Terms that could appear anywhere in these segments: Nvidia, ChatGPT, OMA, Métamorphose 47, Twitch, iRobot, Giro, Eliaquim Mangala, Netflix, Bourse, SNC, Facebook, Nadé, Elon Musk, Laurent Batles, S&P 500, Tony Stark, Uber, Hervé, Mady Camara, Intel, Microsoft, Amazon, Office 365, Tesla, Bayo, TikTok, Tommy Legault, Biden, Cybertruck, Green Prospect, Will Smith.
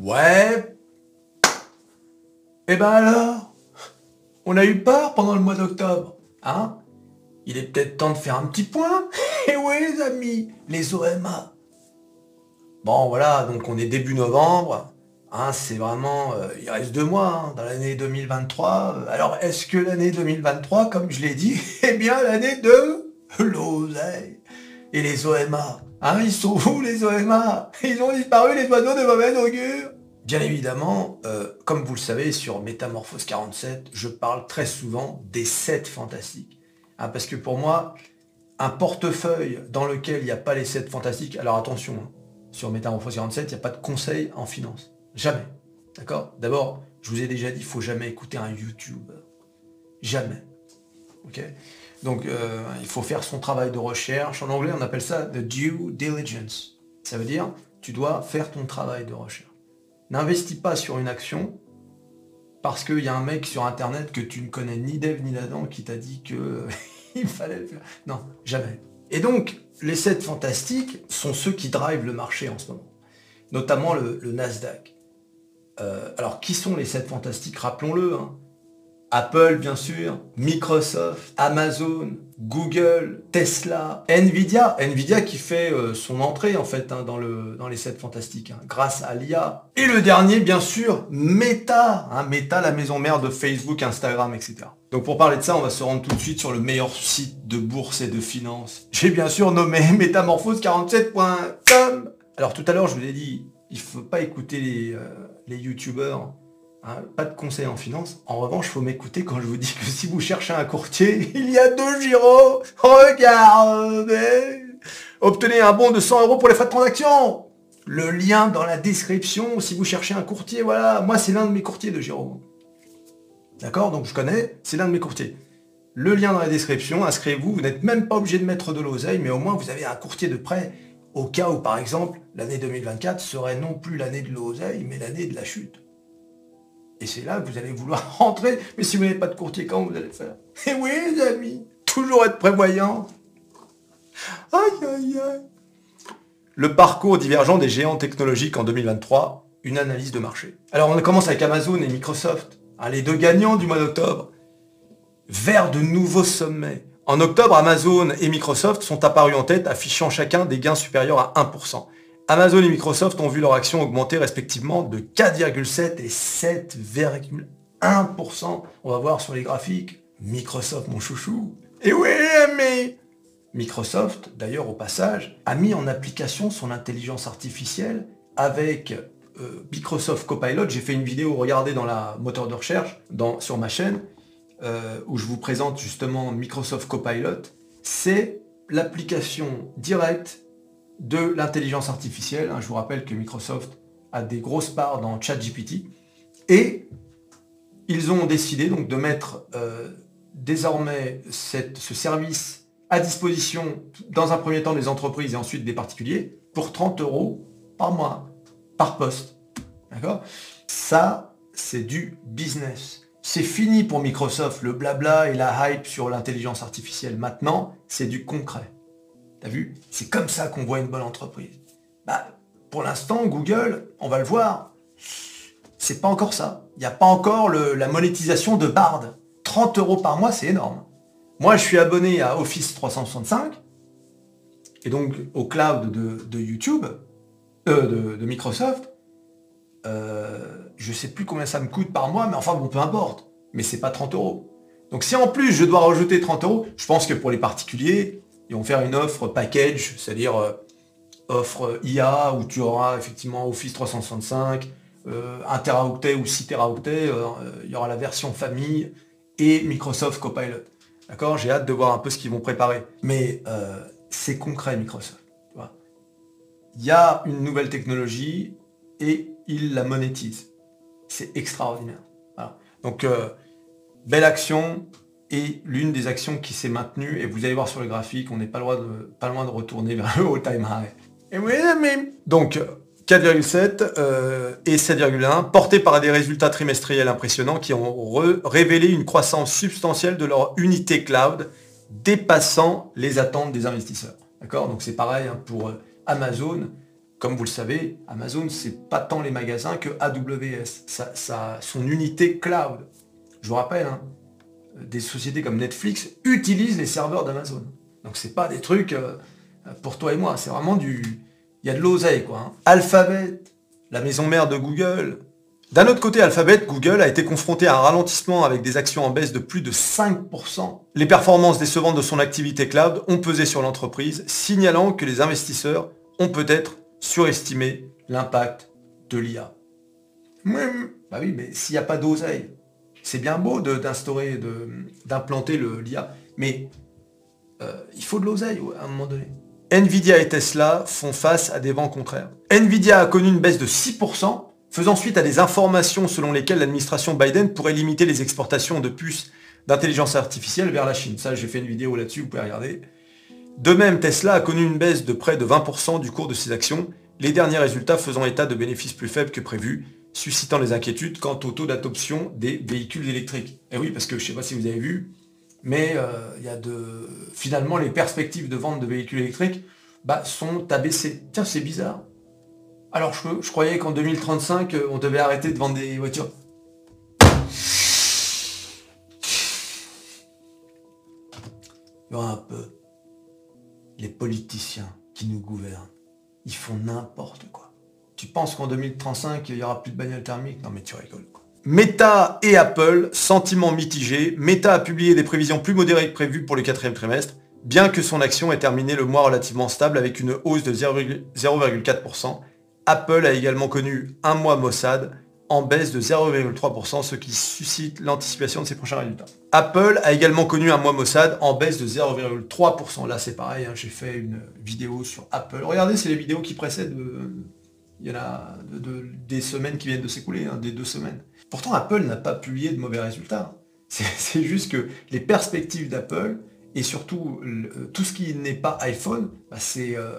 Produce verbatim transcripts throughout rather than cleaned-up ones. Ouais. Eh ben alors, on a eu peur pendant le mois d'octobre, hein? Il est peut-être temps de faire un petit point. Eh ouais les amis, les O M A. Bon voilà, donc on est début novembre. Hein, c'est vraiment, euh, il reste deux mois hein, dans l'année deux mille vingt-trois. Alors est-ce que l'année deux mille vingt-trois, comme je l'ai dit, est bien l'année de l'oseille? Et les O M A, hein, ils sont où les O M A? Ils ont disparu les oiseaux de mauvaise augure. Bien évidemment, euh, comme vous le savez, sur Métamorphose quarante-sept, je parle très souvent des sept fantastiques. Hein, parce que pour moi, un portefeuille dans lequel il n'y a pas les sept fantastiques, alors attention, hein, sur Métamorphose quarante-sept, il n'y a pas de conseil en finance. Jamais. D'accord? D'abord, je vous ai déjà dit, il ne faut jamais écouter un YouTube. Jamais. Ok? Donc, euh, il faut faire son travail de recherche. En anglais, on appelle ça the due diligence. Ça veut dire, tu dois faire ton travail de recherche. N'investis pas sur une action parce qu'il y a un mec sur Internet que tu ne connais ni d'Ève ni d'Adam qui t'a dit qu'il fallait le faire. Non, jamais. Et donc, les sept fantastiques sont ceux qui drivent le marché en ce moment. Notamment le, le Nasdaq. Euh, alors, qui sont les sept fantastiques? Rappelons-le. Hein. Apple, bien sûr. Microsoft, Amazon, Google, Tesla, Nvidia. Nvidia qui fait euh, son entrée, en fait, hein, dans, le, dans les sept fantastiques, hein, grâce à l'I A. Et le dernier, bien sûr, Meta. Hein, Meta, la maison mère de Facebook, Instagram, et cetera. Donc, pour parler de ça, on va se rendre tout de suite sur le meilleur site de bourse et de finance. J'ai bien sûr nommé métamorphose quarante-sept point com. Alors tout à l'heure, je vous ai dit, il ne faut pas écouter les, euh, les youtubeurs, hein, pas de conseils en finance. En revanche, il faut m'écouter quand je vous dis que si vous cherchez un courtier, il y a deux Giro. Regardez. Obtenez un bon de cent euros pour les frais de transaction. Le lien dans la description, si vous cherchez un courtier, voilà. Moi, c'est l'un de mes courtiers de Giro. D'accord? Donc je connais, c'est l'un de mes courtiers. Le lien dans la description, inscrivez-vous. Vous n'êtes même pas obligé de mettre de l'oseille, mais au moins, vous avez un courtier de prêt. Au cas où, par exemple, l'année deux mille vingt-quatre serait non plus l'année de l'oseille, mais l'année de la chute. Et c'est là que vous allez vouloir rentrer. Mais si vous n'avez pas de courtier, quand vous allez faire? Eh oui, les amis, toujours être prévoyant. Aïe, aïe, aïe. Le parcours divergent des géants technologiques en deux mille vingt-trois, une analyse de marché. Alors, on commence avec Amazon et Microsoft, hein, les deux gagnants du mois d'octobre, vers de nouveaux sommets. En octobre, Amazon et Microsoft sont apparus en tête, affichant chacun des gains supérieurs à un pour cent. Amazon et Microsoft ont vu leur action augmenter respectivement de quatre virgule sept et sept virgule un pour cent. On va voir sur les graphiques. Microsoft, mon chouchou. Et oui, mais Microsoft, d'ailleurs, au passage, a mis en application son intelligence artificielle avec euh, Microsoft Copilot. J'ai fait une vidéo, regardez, dans la moteur de recherche, dans, sur ma chaîne. Euh, où je vous présente justement Microsoft Copilot, c'est l'application directe de l'intelligence artificielle. Hein, je vous rappelle que Microsoft a des grosses parts dans ChatGPT. Et ils ont décidé donc de mettre euh, désormais cette, ce service à disposition dans un premier temps des entreprises et ensuite des particuliers pour trente euros par mois, par poste. D'accord? Ça, c'est du business. C'est fini pour Microsoft, le blabla et la hype sur l'intelligence artificielle. Maintenant, c'est du concret. T'as vu? C'est comme ça qu'on voit une bonne entreprise. Bah, pour l'instant, Google, on va le voir, c'est pas encore ça. Il n'y a pas encore le, la monétisation de Bard. trente euros par mois, c'est énorme. Moi, je suis abonné à Office trois cent soixante-cinq, et donc au cloud de, de YouTube, euh, de, de Microsoft. Euh, je sais plus combien ça me coûte par mois, mais enfin bon, peu importe. Mais c'est pas trente euros. Donc si en plus je dois rajouter trente euros, je pense que pour les particuliers, ils vont faire une offre package, c'est-à-dire euh, offre I A où tu auras effectivement Office trois cent soixante-cinq, euh, un téraoctet ou six téraoctets, euh, il y aura la version famille et Microsoft Copilot. D'accord? J'ai hâte de voir un peu ce qu'ils vont préparer. Mais euh, c'est concret Microsoft. Voilà. Il y a une nouvelle technologie et il la monétise. C'est extraordinaire. Voilà. Donc, euh, belle action et l'une des actions qui s'est maintenue. Et vous allez voir sur le graphique, on n'est pas loin de, pas loin de retourner vers le haut time high. Et oui, mais... Donc, quatre virgule sept euh, et sept virgule un, portés par des résultats trimestriels impressionnants qui ont révélé une croissance substantielle de leur unité cloud, dépassant les attentes des investisseurs. D'accord? Donc, c'est pareil hein, pour Amazon. Comme vous le savez, Amazon, c'est pas tant les magasins que A W S, ça, ça, son unité cloud. Je vous rappelle, hein, des sociétés comme Netflix utilisent les serveurs d'Amazon. Donc c'est pas des trucs euh, pour toi et moi, c'est vraiment du... Il y a de l'oseille, quoi. Hein. Alphabet, la maison mère de Google. D'un autre côté, Alphabet, Google a été confronté à un ralentissement avec des actions en baisse de plus de cinq pour cent. Les performances décevantes de son activité cloud ont pesé sur l'entreprise, signalant que les investisseurs ont peut-être surestimé l'impact de l'I A. Bah oui, mais s'il n'y a pas d'oseille, c'est bien beau d'instaurer, d'implanter l'I A, mais euh, il faut de l'oseille à un moment donné. Nvidia et Tesla font face à des vents contraires. Nvidia a connu une baisse de six pour cent, faisant suite à des informations selon lesquelles l'administration Biden pourrait limiter les exportations de puces d'intelligence artificielle vers la Chine. Ça, j'ai fait une vidéo là-dessus, vous pouvez regarder. De même, Tesla a connu une baisse de près de vingt pour cent du cours de ses actions, les derniers résultats faisant état de bénéfices plus faibles que prévu, suscitant les inquiétudes quant au taux d'adoption des véhicules électriques. Et oui, parce que je ne sais pas si vous avez vu, mais euh, y a de... finalement, les perspectives de vente de véhicules électriques bah, sont abaissées. Tiens, c'est bizarre. Alors je, je croyais qu'en deux mille trente-cinq, on devait arrêter de vendre des voitures. Il y aura un peu. Les politiciens qui nous gouvernent, ils font n'importe quoi. Tu penses qu'en deux mille trente-cinq, il n'y aura plus de bagnole thermique? Non mais tu rigoles, quoi. Meta et Apple, sentiments mitigés. Meta a publié des prévisions plus modérées que prévues pour le quatrième trimestre, bien que son action ait terminé le mois relativement stable avec une hausse de zéro virgule quatre pour cent. Apple a également connu un mois maussade en baisse de zéro virgule trois pour cent, ce qui suscite l'anticipation de ses prochains résultats. Apple a également connu un mois maussade en baisse de zéro virgule trois pour cent. Là, c'est pareil, hein, j'ai fait une vidéo sur Apple. Regardez, c'est les vidéos qui précèdent euh, il y en a de, de, des semaines qui viennent de s'écouler, hein, des deux semaines. Pourtant, Apple n'a pas publié de mauvais résultats. C'est juste que les perspectives d'Apple et surtout le, tout ce qui n'est pas iPhone, bah c'est, euh,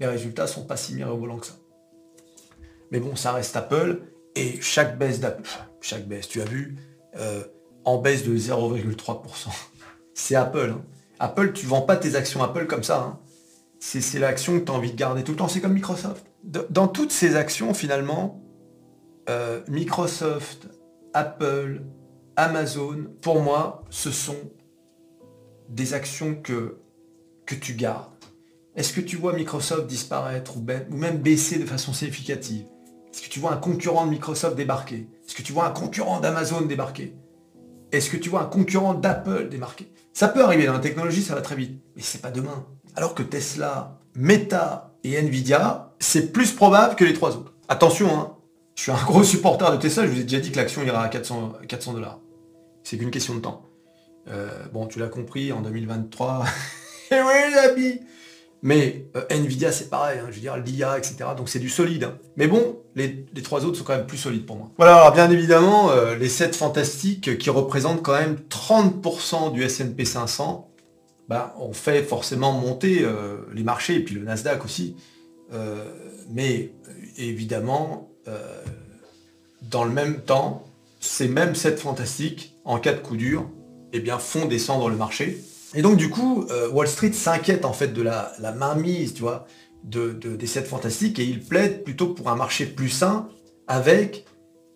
les résultats sont pas si mirobolants que ça. Mais bon, ça reste Apple, et chaque baisse d'Apple, chaque baisse, tu as vu, euh, en baisse de zéro virgule trois pour cent. C'est Apple. Hein. Apple, tu vends pas tes actions Apple comme ça. Hein. C'est l'action que tu as envie de garder tout le temps, c'est comme Microsoft. Dans toutes ces actions, finalement, euh, Microsoft, Apple, Amazon, pour moi, ce sont des actions que, que tu gardes. Est-ce que tu vois Microsoft disparaître ou, ba- ou même baisser de façon significative? Est-ce que tu vois un concurrent de Microsoft débarquer? Est-ce que tu vois un concurrent d'Amazon débarquer? Est-ce que tu vois un concurrent d'Apple débarquer? Ça peut arriver, dans la technologie, ça va très vite. Mais c'est pas demain. Alors que Tesla, Meta et Nvidia, c'est plus probable que les trois autres. Attention, hein, je suis un gros supporter de Tesla, je vous ai déjà dit que l'action ira à quatre cents dollars. C'est qu'une question de temps. Euh, bon, tu l'as compris, en deux mille vingt-trois... Eh oui, l'ami. Mais euh, Nvidia, c'est pareil, hein, je veux dire, l'I A, et cetera. Donc c'est du solide. Hein. Mais bon, les, les trois autres sont quand même plus solides pour moi. Voilà, alors bien évidemment, euh, les sept fantastiques qui représentent quand même trente pour cent du S and P cinq cents, bah, ont fait forcément monter euh, les marchés, et puis le Nasdaq aussi. Euh, mais évidemment, euh, dans le même temps, ces mêmes sept fantastiques, en cas de coup dur, eh bien, font descendre le marché. Et donc du coup, euh, Wall Street s'inquiète en fait de la, la mainmise, tu vois, de, de, des sept fantastiques, et il plaide plutôt pour un marché plus sain, avec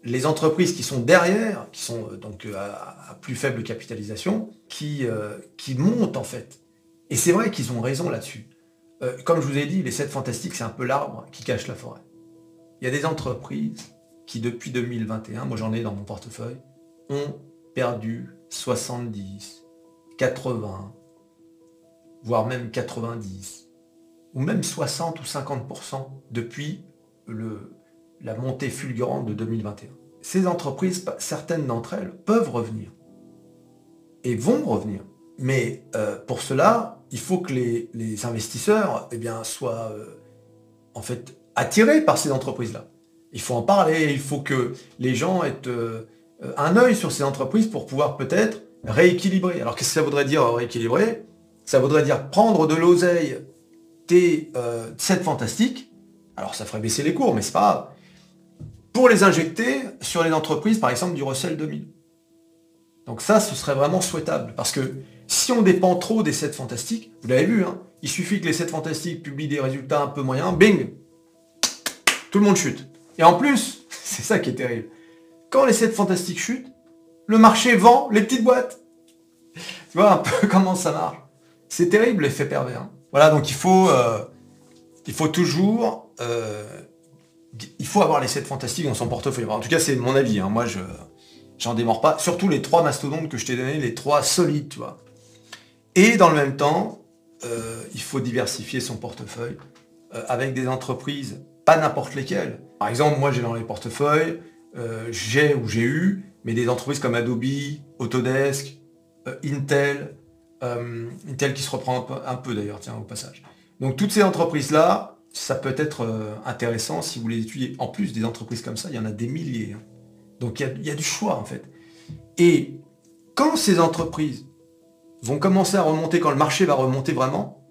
les entreprises qui sont derrière, qui sont euh, donc euh, à, à plus faible capitalisation, qui, euh, qui montent en fait. Et c'est vrai qu'ils ont raison là-dessus. Euh, comme je vous ai dit, les sept fantastiques, c'est un peu l'arbre qui cache la forêt. Il y a des entreprises qui depuis deux mille vingt et un, moi j'en ai dans mon portefeuille, ont perdu soixante-dix, quatre-vingts, voire même quatre-vingt-dix, ou même soixante ou cinquante pour cent depuis le, la montée fulgurante de deux mille vingt et un. Ces entreprises, certaines d'entre elles, peuvent revenir, et vont revenir. Mais euh, pour cela, il faut que les, les investisseurs eh bien, soient euh, en fait, attirés par ces entreprises-là. Il faut en parler, il faut que les gens aient euh, un œil sur ces entreprises pour pouvoir peut-être rééquilibrer. Alors qu'est-ce que ça voudrait dire rééquilibrer? Ça voudrait dire prendre de l'oseille des euh, sept fantastiques. Alors ça ferait baisser les cours, mais c'est pas grave. Pour les injecter sur les entreprises, par exemple, du Russell deux mille. Donc ça, ce serait vraiment souhaitable. Parce que si on dépend trop des sept fantastiques, vous l'avez vu, hein, il suffit que les sept fantastiques publient des résultats un peu moyens, bing, tout le monde chute. Et en plus, c'est ça qui est terrible, quand les sept fantastiques chutent, le marché vend les petites boîtes. Tu vois un peu comment ça marche. C'est terrible l'effet pervers. Hein. Voilà, donc il faut, euh, il faut toujours... Euh, il faut avoir les sept fantastiques dans son portefeuille. En tout cas, c'est mon avis. Hein. Moi, je j'en démords pas. Surtout les trois mastodontes que je t'ai donné, les trois solides, tu vois. Et dans le même temps, euh, il faut diversifier son portefeuille euh, avec des entreprises, pas n'importe lesquelles. Par exemple, moi, j'ai dans les portefeuilles, euh, j'ai ou j'ai eu, mais des entreprises comme Adobe, Autodesk, euh, Intel, euh, Intel qui se reprend un peu, un peu d'ailleurs, tiens, au passage. Donc toutes ces entreprises-là, ça peut être euh, intéressant si vous les étudiez. En plus, des entreprises comme ça, il y en a des milliers. Hein. Donc il y, y a du choix, en fait. Et quand ces entreprises vont commencer à remonter, quand le marché va remonter vraiment,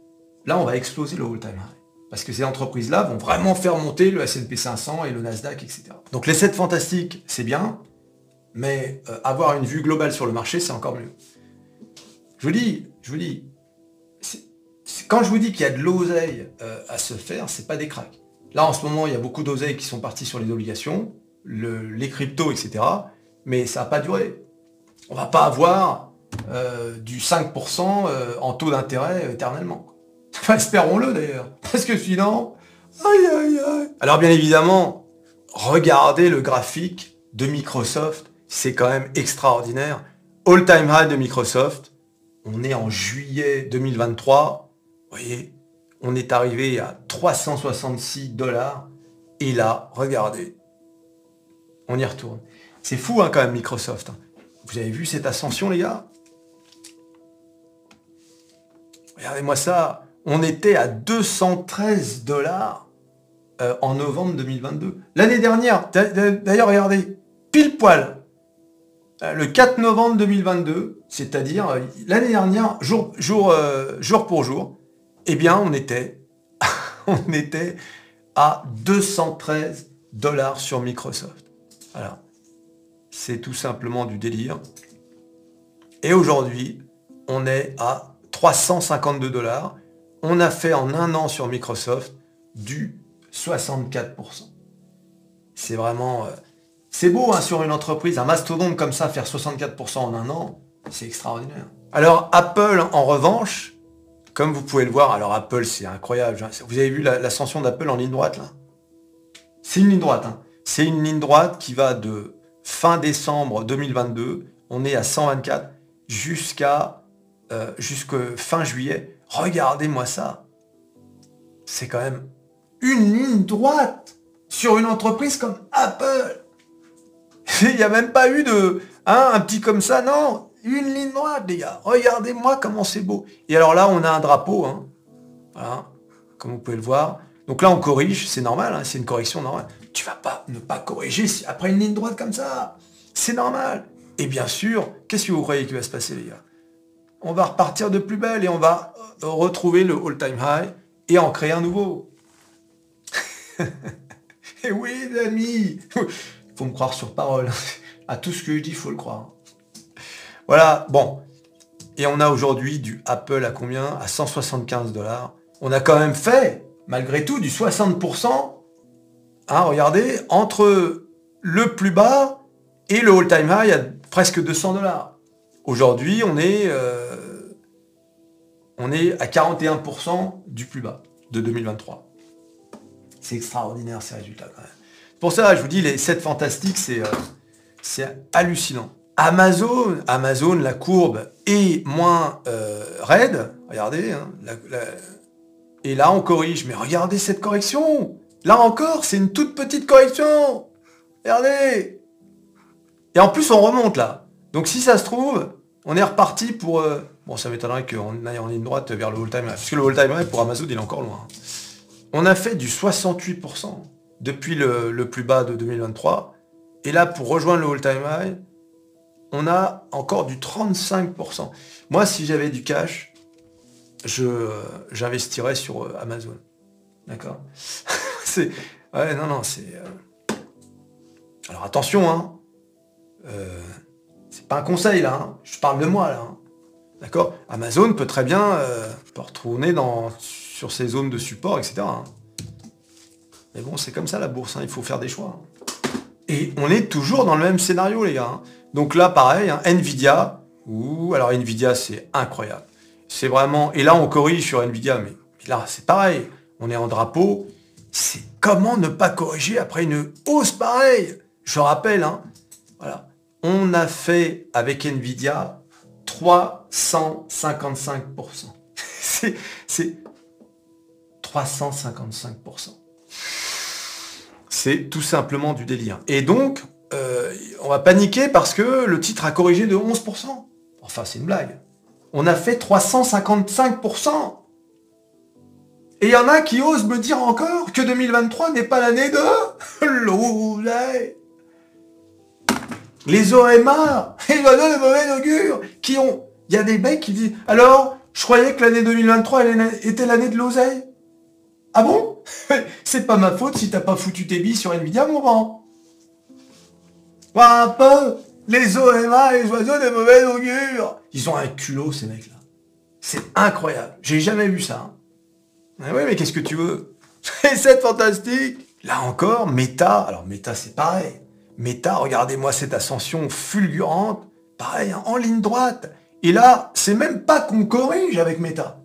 là, on va exploser le all-time high. Parce que ces entreprises-là vont vraiment faire monter le S and P cinq cents et le Nasdaq, et cetera. Donc les sept fantastiques, c'est bien, mais euh, avoir une vue globale sur le marché, c'est encore mieux. Je vous dis, je vous dis, c'est, c'est, quand je vous dis qu'il y a de l'oseille euh, à se faire, c'est pas des cracks. Là, en ce moment, il y a beaucoup d'oseilles qui sont partis sur les obligations, le, les cryptos, et cetera. Mais ça n'a pas duré. On va pas avoir... Euh, du cinq pour cent euh, en taux d'intérêt euh, éternellement. Enfin, espérons-le d'ailleurs, parce que sinon... Aïe, aïe, aïe. Alors bien évidemment, regardez le graphique de Microsoft, c'est quand même extraordinaire. All-time high de Microsoft, on est en juillet deux mille vingt-trois, vous voyez, on est arrivé à trois cent soixante-six dollars, et là, regardez, on y retourne. C'est fou hein, quand même Microsoft. Hein. Vous avez vu cette ascension les gars? Regardez-moi ça, on était à deux cent treize dollars euh, en novembre deux mille vingt-deux. L'année dernière, d'ailleurs regardez, pile poil, euh, le quatre novembre deux mille vingt-deux, c'est-à-dire euh, l'année dernière, jour, jour, euh, jour pour jour, eh bien on était, on était à deux cent treize dollars sur Microsoft. Voilà, c'est tout simplement du délire. Et aujourd'hui, on est à trois cent cinquante-deux dollars, on a fait en un an sur Microsoft du soixante-quatre pour cent. C'est vraiment... Euh, c'est beau hein, sur une entreprise, un mastodonte comme ça, faire soixante-quatre pour cent en un an, c'est extraordinaire. Alors Apple, en revanche, comme vous pouvez le voir, alors Apple c'est incroyable, hein, vous avez vu l'ascension d'Apple en ligne droite là? C'est une ligne droite, hein. C'est une ligne droite qui va de fin décembre deux mille vingt-deux, on est à cent vingt-quatre, jusqu'à... Euh, jusqu'à fin juillet, regardez-moi ça. C'est quand même une ligne droite sur une entreprise comme Apple. Il n'y a même pas eu de... Hein, un petit comme ça, non. Une ligne droite, les gars. Regardez-moi comment c'est beau. Et alors là, on a un drapeau. Hein. Voilà, comme vous pouvez le voir. Donc là, on corrige, c'est normal. Hein, c'est une correction normale. Tu vas pas ne pas corriger si après une ligne droite comme ça. C'est normal. Et bien sûr, qu'est-ce que vous croyez qui va se passer, les gars? On va repartir de plus belle et on va retrouver le all-time high et en créer un nouveau. Et oui, les amis, il faut me croire sur parole. À tout ce que je dis, il faut le croire. Voilà, bon. Et on a aujourd'hui du Apple à combien? À cent soixante-quinze dollars. On a quand même fait, malgré tout, du soixante pour cent. Hein, regardez, entre le plus bas et le all-time high, à presque deux cents dollars. Aujourd'hui, on est, euh, on est à quarante et un pour cent du plus bas de deux mille vingt-trois. C'est extraordinaire ces résultats quand même. Pour ça, je vous dis, les sept fantastiques, c'est euh, c'est hallucinant. Amazon, Amazon, la courbe est moins euh, raide. Regardez. Hein, la, la... Et là, on corrige. Mais regardez cette correction. Là encore, c'est une toute petite correction. Regardez. Et en plus, on remonte là. Donc si ça se trouve, on est reparti pour... Euh... Bon, ça m'étonnerait qu'on aille en ligne droite vers le all-time high. Parce que le all-time high, pour Amazon, il est encore loin. On a fait du soixante-huit pour cent depuis le, le plus bas de deux mille vingt-trois. Et là, pour rejoindre le all-time high, on a encore du trente-cinq pour cent. Moi, si j'avais du cash, je euh, j'investirais sur euh, Amazon. D'accord. C'est... Ouais, non, non, c'est... Euh... Alors attention, hein. Euh... C'est pas un conseil là, hein. Je parle de moi là. Hein. D'accord. Amazon peut très bien euh, peut retourner dans, sur ses zones de support, et cetera. Hein. Mais bon, c'est comme ça la bourse, hein. Il faut faire des choix. Et on est toujours dans le même scénario, les gars. Donc là, pareil, hein, Nvidia. Ouh, alors Nvidia, c'est incroyable. C'est vraiment... Et là, on corrige sur Nvidia, mais, mais là, c'est pareil. On est en drapeau. C'est comment ne pas corriger après une hausse pareille. Je rappelle, hein, voilà. On a fait, avec Nvidia, trois cent cinquante-cinq pour cent. c'est... c'est... trois cent cinquante-cinq pour cent. C'est tout simplement du délire. Et donc, euh, on va paniquer parce que le titre a corrigé de onze pour cent. Enfin, c'est une blague. On a fait trois cent cinquante-cinq pour cent. Et il y en a qui osent me dire encore que deux mille vingt-trois n'est pas l'année de... l'oulay. Les O M A, ils donnent le mauvais augure. Qui ont... Il y a des mecs qui disent... Alors, je croyais que l'année deux mille vingt-trois était l'année de l'oseille. Ah bon? C'est pas ma faute si t'as pas foutu tes billes sur Nvidia, mon grand. Voir un peu les O M A et les oiseaux de mauvais augure. Ils ont un culot, ces mecs-là. C'est incroyable. J'ai jamais vu ça. Ah ouais, mais qu'est-ce que tu veux? C'est fantastique. Là encore, Meta. Alors, Meta, c'est pareil. Meta, regardez-moi cette ascension fulgurante. Pareil, hein, en ligne droite. Et là, c'est même pas qu'on corrige avec Meta.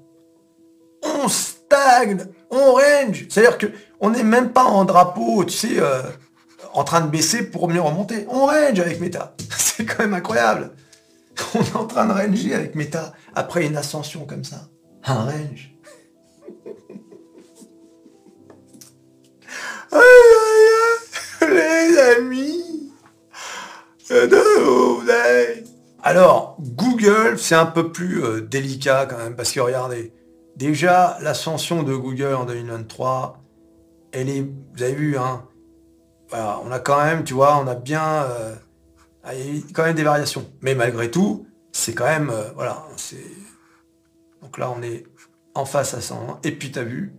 On stagne. On range, c'est-à-dire que on n'est même pas en drapeau, tu sais, euh, en train de baisser pour mieux remonter. On range avec Meta. C'est quand même incroyable. On est en train de ranger avec Meta après une ascension comme ça. Un range. Les amis. Alors, Google, c'est un peu plus euh, délicat quand même, parce que regardez. Déjà, l'ascension de Google en deux mille vingt-trois, elle est... Vous avez vu, hein, voilà, on a quand même, tu vois, on a bien... Euh, il y a quand même des variations. Mais malgré tout, c'est quand même... Euh, voilà, c'est... Donc là, on est en face à cent. Et puis, tu as vu,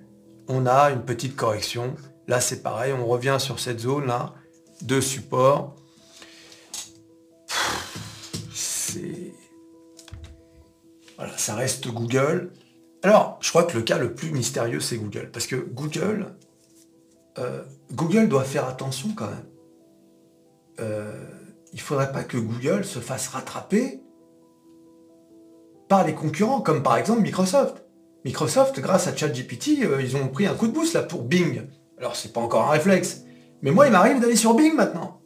on a une petite correction. Là, c'est pareil, on revient sur cette zone-là de support. C'est... Voilà, ça reste Google. Alors, je crois que le cas le plus mystérieux, c'est Google. Parce que Google, euh, Google doit faire attention quand même. Euh, il ne faudrait pas que Google se fasse rattraper par les concurrents, comme par exemple Microsoft. Microsoft, grâce à ChatGPT, euh, ils ont pris un coup de boost là pour Bing. Alors, c'est pas encore un réflexe. Mais moi, il m'arrive d'aller sur Bing maintenant,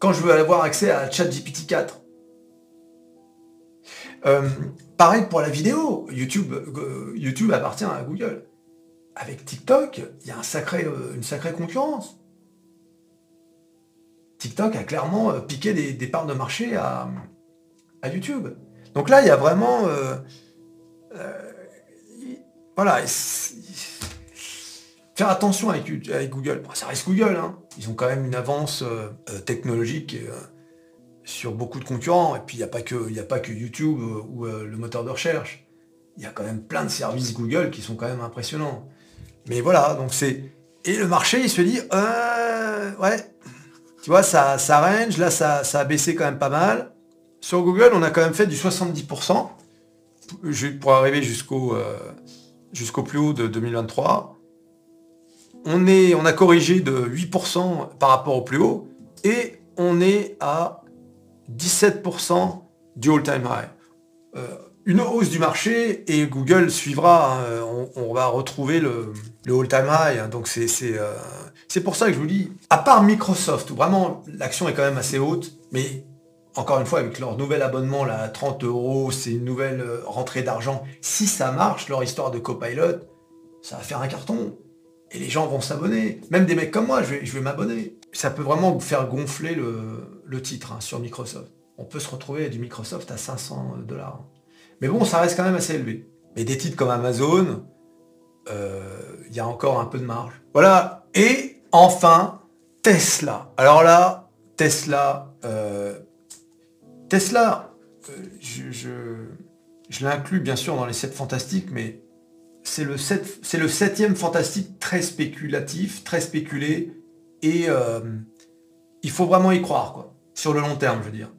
quand je veux avoir accès à ChatGPT quatre. Euh, pareil pour la vidéo, YouTube, euh, YouTube appartient à Google. Avec TikTok, il y a un sacré, euh, une sacrée concurrence. TikTok a clairement euh, piqué des, des parts de marché à, à YouTube. Donc là, il y a vraiment... Euh, euh, voilà. Faire attention avec, avec Google. Bon, ça reste Google, hein. Ils ont quand même une avance euh, technologique... Et, euh, sur beaucoup de concurrents, et puis il n'y a pas que, y a pas que YouTube euh, ou euh, le moteur de recherche. Il y a quand même plein de services Google qui sont quand même impressionnants. Mais voilà, donc c'est... Et le marché, il se dit, euh, ouais, tu vois, ça, ça range, là, ça, ça a baissé quand même pas mal. Sur Google, on a quand même fait du soixante-dix pour cent pour arriver jusqu'au euh, jusqu'au plus haut de deux mille vingt-trois. On, est, on a corrigé de huit pour cent par rapport au plus haut, et on est à dix-sept pour cent du all-time high. Euh, une hausse du marché, et Google suivra, hein, on, on va retrouver le, le all-time high, hein, donc c'est euh, pour ça que je vous dis, à part Microsoft, où vraiment l'action est quand même assez haute, mais encore une fois, avec leur nouvel abonnement là, à trente euros, c'est une nouvelle euh, rentrée d'argent, si ça marche, leur histoire de Copilot, ça va faire un carton, et les gens vont s'abonner, même des mecs comme moi, je vais, je vais m'abonner. Ça peut vraiment vous faire gonfler le, le titre, hein, sur Microsoft. On peut se retrouver du Microsoft à cinq cents dollars. Mais bon, ça reste quand même assez élevé. Mais des titres comme Amazon, euh, y a encore un peu de marge. Voilà. Et enfin, Tesla. Alors là, Tesla... Euh, Tesla, euh, je, je, je l'inclus bien sûr dans les sept fantastiques, mais c'est le septième fantastique très spéculatif, très spéculé, et euh, il faut vraiment y croire, quoi, sur le long terme, je veux dire.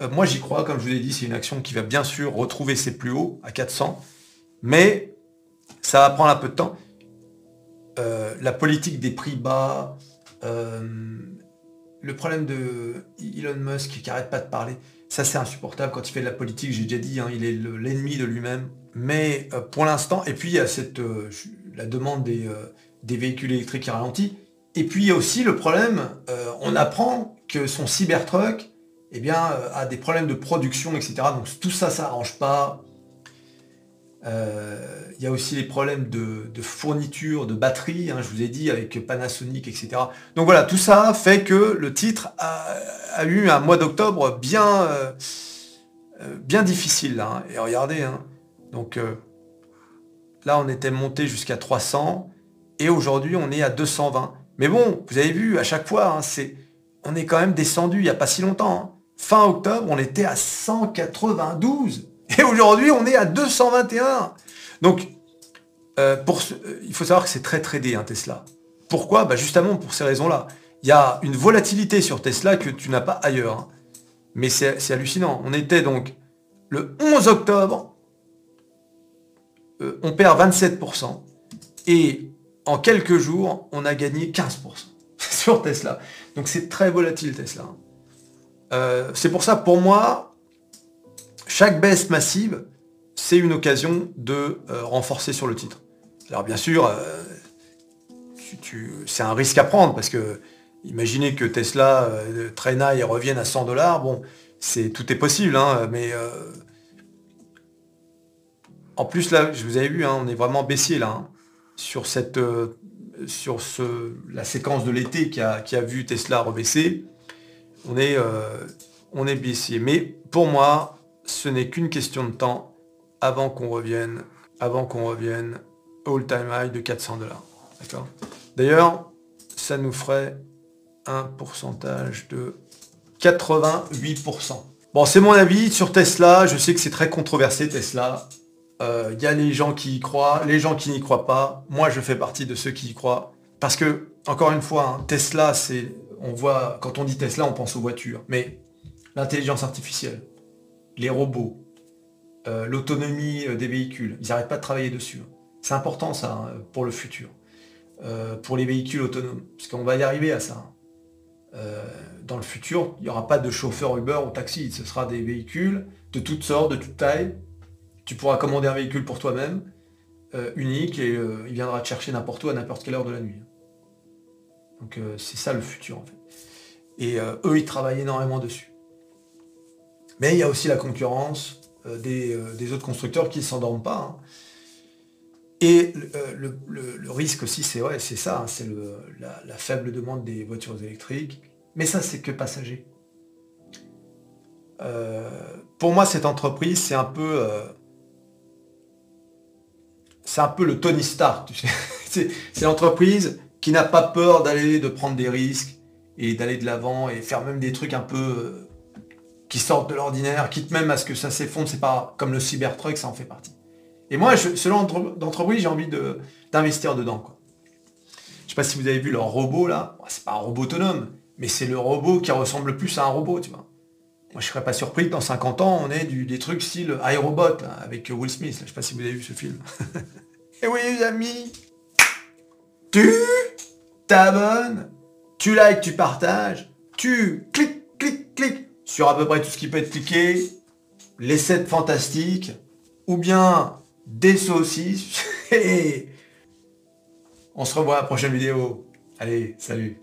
Euh, moi, j'y crois, comme je vous ai dit, c'est une action qui va bien sûr retrouver ses plus hauts à quatre cents, mais ça va prendre un peu de temps. euh, la politique des prix bas, euh, le problème de Elon Musk qui n'arrête pas de parler, ça c'est insupportable quand il fait de la politique, j'ai déjà dit, hein, il est l'ennemi le, de lui-même. Mais euh, pour l'instant, et puis il y a cette, euh, la demande des, euh, des véhicules électriques qui ralentit, et puis il y a aussi le problème, euh, on apprend que son Cybertruck eh bien, euh, a des problèmes de production, et cetera. Donc tout ça, ça n'arrange pas. Il euh, y a aussi les problèmes de, de fourniture, de batterie, hein, je vous ai dit, avec Panasonic, et cetera. Donc voilà, tout ça fait que le titre a, a eu un mois d'octobre bien, euh, bien difficile. Hein. Et regardez, hein, donc euh, là on était monté jusqu'à trois cents et aujourd'hui on est à deux cent vingt. Mais bon, vous avez vu, à chaque fois, hein, c'est, on est quand même descendu il n'y a pas si longtemps. Hein. Fin octobre, on était à cent quatre-vingt-douze. Et aujourd'hui, on est à deux cent vingt et un. Donc, euh, pour ce, euh, il faut savoir que c'est très tradé, hein, Tesla. Pourquoi? Bah, justement, pour ces raisons-là. Il y a une volatilité sur Tesla que tu n'as pas ailleurs. Hein. Mais c'est hallucinant. On était donc le onze octobre, euh, on perd vingt-sept pour cent. Et en quelques jours, on a gagné quinze pour cent sur Tesla. Donc, c'est très volatile, Tesla. Euh, c'est pour ça, pour moi... Chaque baisse massive, c'est une occasion de euh, renforcer sur le titre. Alors bien sûr, euh, tu, tu, c'est un risque à prendre parce que imaginez que Tesla euh, traînaille et revienne à cent dollars, bon, c'est tout est possible, hein, mais euh, en plus là, je vous avais vu, hein, on est vraiment baissier là hein, sur cette, euh, sur ce, la séquence de l'été qui a, qui a vu Tesla rebaisser. On est, euh, on est baissier, mais pour moi. Ce n'est qu'une question de temps avant qu'on revienne, avant qu'on revienne all-time high de quatre cents dollars. D'accord. D'ailleurs, ça nous ferait un pourcentage de quatre-vingt-huit pour cent. Bon, c'est mon avis sur Tesla. Je sais que c'est très controversé Tesla. Euh, y a les gens qui y croient, les gens qui n'y croient pas. Moi, je fais partie de ceux qui y croient parce que, encore une fois, hein, Tesla, c'est, on voit quand on dit Tesla, on pense aux voitures, mais l'intelligence artificielle. Les robots, euh, l'autonomie des véhicules, ils n'arrêtent pas de travailler dessus. C'est important ça hein, pour le futur, euh, pour les véhicules autonomes, parce qu'on va y arriver à ça. Euh, dans le futur, il n'y aura pas de chauffeur Uber ou taxi, ce sera des véhicules de toutes sortes, de toutes tailles. Tu pourras commander un véhicule pour toi-même, euh, unique, et euh, il viendra te chercher n'importe où à n'importe quelle heure de la nuit. Donc euh, c'est ça le futur en fait. Et euh, eux, ils travaillent énormément dessus. Mais il y a aussi la concurrence euh, des, euh, des autres constructeurs qui ne s'endorment pas. Hein. Et euh, le, le, le risque aussi, c'est ouais, c'est ça, hein, c'est la, la faible demande des voitures électriques. Mais ça, c'est que passager. Euh, pour moi, cette entreprise, c'est un peu... Euh, c'est un peu le Tony Stark. Tu sais. C'est l'entreprise qui n'a pas peur d'aller, de prendre des risques et d'aller de l'avant et faire même des trucs un peu... Euh, qui sortent de l'ordinaire, quitte même à ce que ça s'effondre, c'est pas comme le Cybertruck, ça en fait partie. Et moi, je, selon d'entreprise, j'ai envie d'investir de, dedans. Quoi. Je sais pas si vous avez vu leur robot, là. C'est pas un robot autonome, mais c'est le robot qui ressemble le plus à un robot, tu vois. Moi, je serais pas surpris que dans cinquante ans, on ait du, des trucs style iRobot, avec Will Smith. Là. Je sais pas si vous avez vu ce film. Et oui, les amis, tu t'abonnes, tu likes, tu partages, tu cliques, cliques, cliques, sur à peu près tout ce qui peut être cliqué, les sept fantastiques, ou bien des saucisses. Et on se revoit à la prochaine vidéo. Allez, salut.